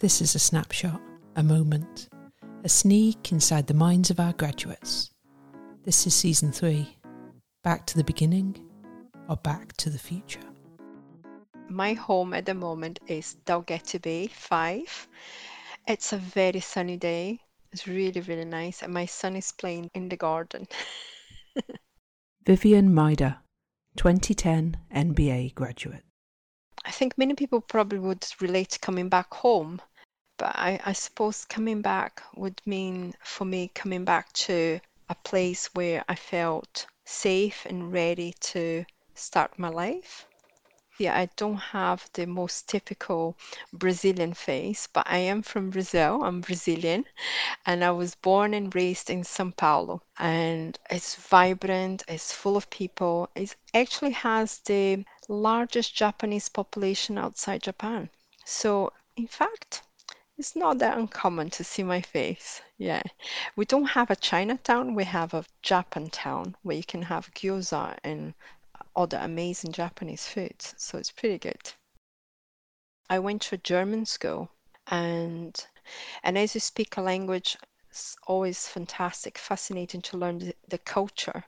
This is a snapshot, a moment, a sneak inside the minds of our graduates. This is Season 3, back to the beginning or back to the future. My home at the moment is Dalgety Bay, Fife. It's a very sunny day. It's really, really nice. And my son is playing in the garden. Vivian Maeda, 2010 MBA graduate. I think many people probably would relate to coming back home. But I suppose coming back would mean, for me, coming back to a place where I felt safe and ready to start my life. Yeah, I don't have the most typical Brazilian face, but I am from Brazil. I'm Brazilian, and I was born and raised in Sao Paulo. And it's vibrant, it's full of people. It actually has the largest Japanese population outside Japan. So, in fact, it's not that uncommon to see my face. Yeah, we don't have a Chinatown. We have a Japan town where you can have gyoza and other amazing Japanese foods, so it's pretty good. I went to a German school, and as you speak a language, it's always fantastic, fascinating to learn the culture.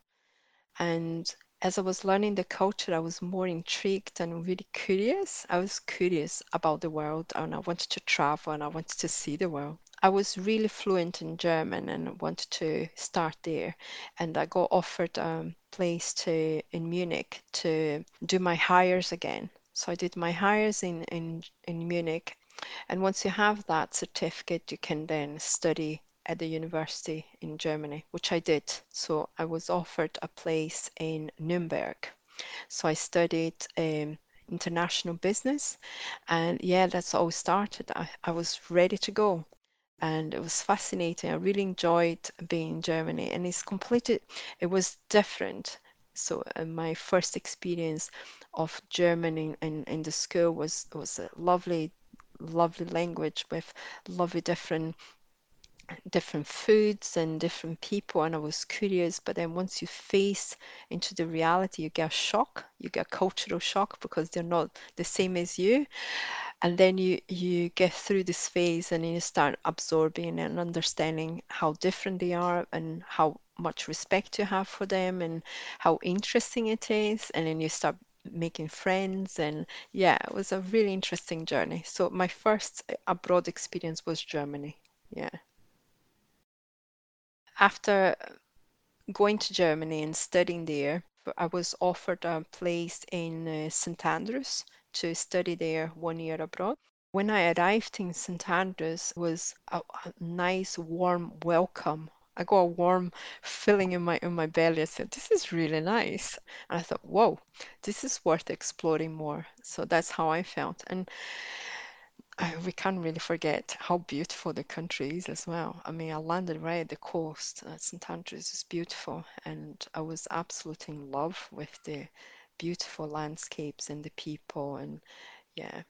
And as I was learning the culture, I was more intrigued and really curious. I was curious about the world, and I wanted to travel, and I wanted to see the world. I was really fluent in German and wanted to start there. And I got offered a place in Munich to do my hires again. So I did my hires in Munich. And once you have that certificate, you can then study at the university in Germany, which I did. So I was offered a place in Nuremberg. So I studied international business. And yeah, that's how it started. I was ready to go. And it was fascinating. I really enjoyed being in Germany, and it was different. So my first experience of German in the school was a lovely, lovely language with lovely different foods and different people, and I was curious. But then once you face into the reality, you get a shock, you get cultural shock, because they're not the same as you. And then you get through this phase, and you start absorbing and understanding how different they are, and how much respect you have for them, and how interesting it is. And then you start making friends, and yeah, it was a really interesting journey. So my first abroad experience was Germany. Yeah. After going to Germany and studying there, I was offered a place in St Andrews to study there 1 year abroad. When I arrived in St Andrews, it was a nice, warm welcome. I got a warm feeling in my belly. I said, "This is really nice." And I thought, "Whoa, this is worth exploring more." So that's how I felt. And we can't really forget how beautiful the country is as well. I mean, I landed right at the coast. St Andrews is beautiful, and I was absolutely in love with the beautiful landscapes and the people, and yeah.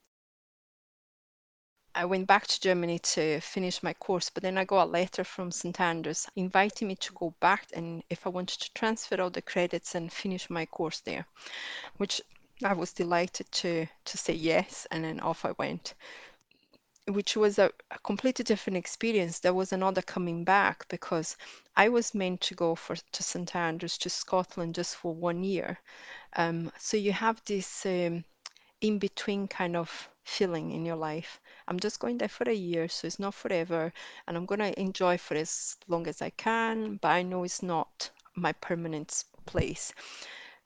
I went back to Germany to finish my course, but then I got a letter from St Andrews inviting me to go back, and if I wanted to transfer all the credits and finish my course there, which I was delighted to say yes, and then off I went. Which was a completely different experience. There was another coming back, because I was meant to go to St Andrews, to Scotland, just for 1 year. So you have this in-between kind of feeling in your life. I'm just going there for a year, so it's not forever, and I'm going to enjoy for as long as I can, but I know it's not my permanent place.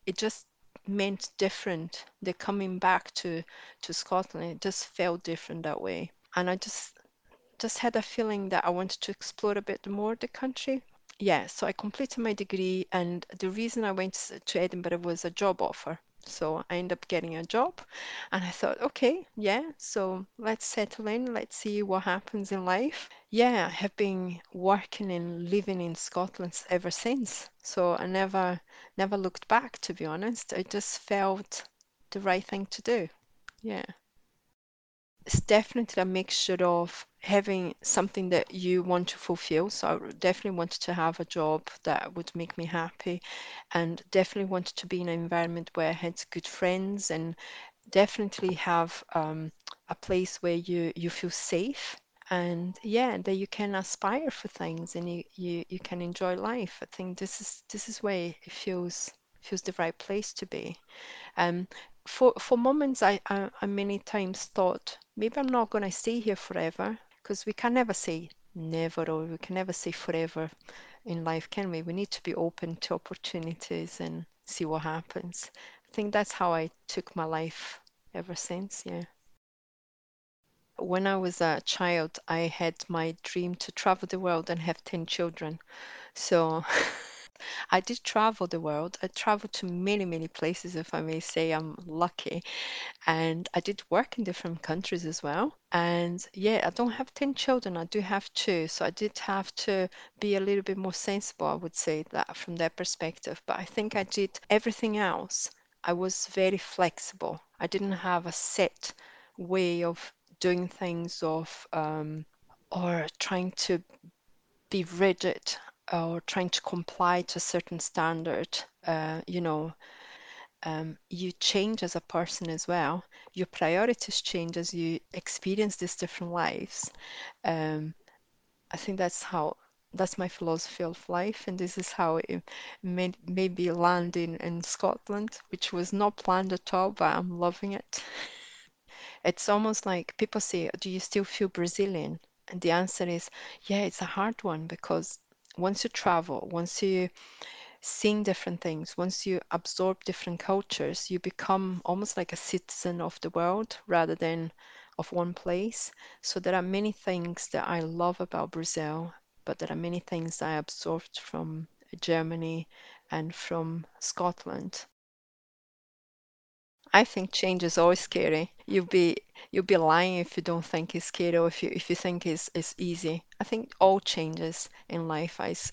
It just meant different. The coming back to Scotland, it just felt different that way. And I just had a feeling that I wanted to explore a bit more the country. Yeah, so I completed my degree, and the reason I went to Edinburgh was a job offer. So I ended up getting a job, and I thought, okay, yeah, so let's settle in, let's see what happens in life. Yeah, I have been working and living in Scotland ever since. So I never looked back, to be honest. I just felt the right thing to do. Yeah. It's definitely a mixture of having something that you want to fulfill. So I definitely wanted to have a job that would make me happy, and definitely wanted to be in an environment where I had good friends and definitely have a place where you feel safe, and yeah, that you can aspire for things, and you can enjoy life. I think this is where it feels the right place to be. For moments, I many times thought, maybe I'm not gonna stay here forever, because we can never say never, or we can never say forever in life, can we? We need to be open to opportunities and see what happens. I think that's how I took my life ever since. Yeah. When I was a child, I had my dream to travel the world and have 10 children. So I did travel the world. I traveled to many, many places, if I may say. I'm lucky. And I did work in different countries as well. And yeah, I don't have 10 children. I do have 2. So I did have to be a little bit more sensible, I would say, that from that perspective. But I think I did everything else. I was very flexible. I didn't have a set way of doing things, or trying to be rigid, or trying to comply to a certain standard. You change as a person as well. Your priorities change as you experience these different lives. I think that's my philosophy of life, and this is how it made me land in Scotland, which was not planned at all, but I'm loving it. It's almost like people say, do you still feel Brazilian? And the answer is, yeah, it's a hard one, because once you travel, once you see different things, once you absorb different cultures, you become almost like a citizen of the world rather than of one place. So there are many things that I love about Brazil, but there are many things I absorbed from Germany and from Scotland. I think change is always scary. You'll be lying if you don't think it's scary, or if you think it's easy. I think all changes in life it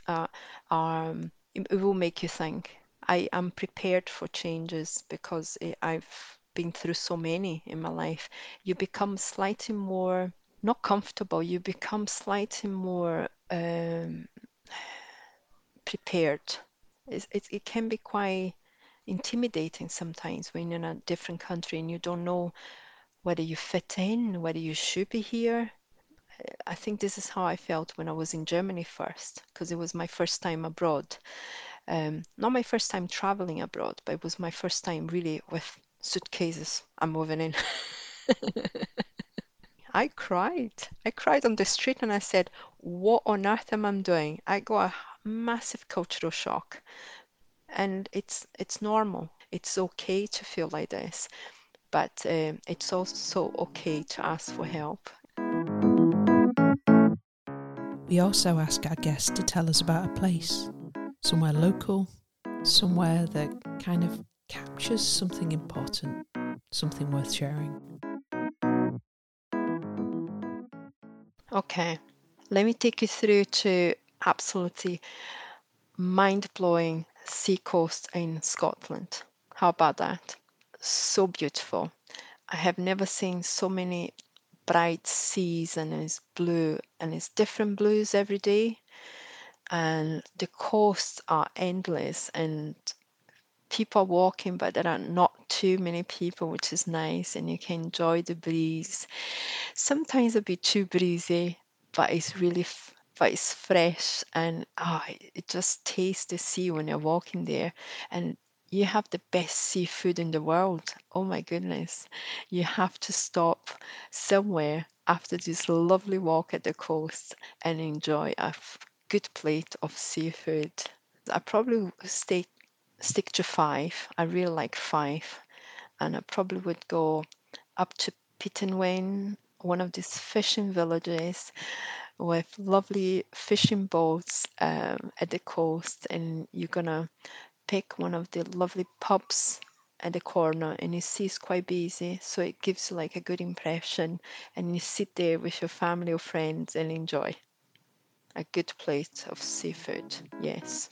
will make you think. I am prepared for changes because I've been through so many in my life. You become slightly more, not comfortable, you become slightly more prepared. It can be quite intimidating sometimes when you're in a different country and you don't know whether you fit in, whether you should be here. I think this is how I felt when I was in Germany first, because it was my first time abroad. Not my first time traveling abroad, but it was my first time really with suitcases. I'm moving in. I cried on the street, and I said, what on earth am I doing? I got a massive cultural shock. And it's normal. It's okay to feel like this, but it's also okay to ask for help. We also ask our guests to tell us about a place, somewhere local, somewhere that kind of captures something important, something worth sharing. Okay, let me take you through to absolutely mind-blowing seacoast in Scotland. How about that? So beautiful. I have never seen so many bright seas, and it's blue, and it's different blues every day, and the coasts are endless, and people are walking, but there are not too many people, which is nice, and you can enjoy the breeze. Sometimes it'll be too breezy, but it's really but it's fresh, and it just tastes the sea when you're walking there. And you have the best seafood in the world. Oh my goodness. You have to stop somewhere after this lovely walk at the coast and enjoy a good plate of seafood. I probably stick to Fife. I really like Fife. And I probably would go up to Pittenweem, one of these fishing villages, with lovely fishing boats at the coast, and you're gonna pick one of the lovely pubs at the corner, and you see it's quite busy, so it gives you like a good impression, and you sit there with your family or friends and enjoy a good plate of seafood. Yes,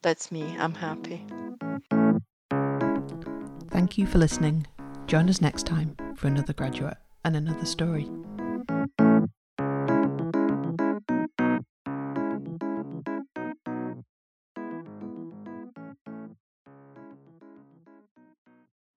that's me. I'm happy. Thank you for listening. Join us next time for another graduate and another story.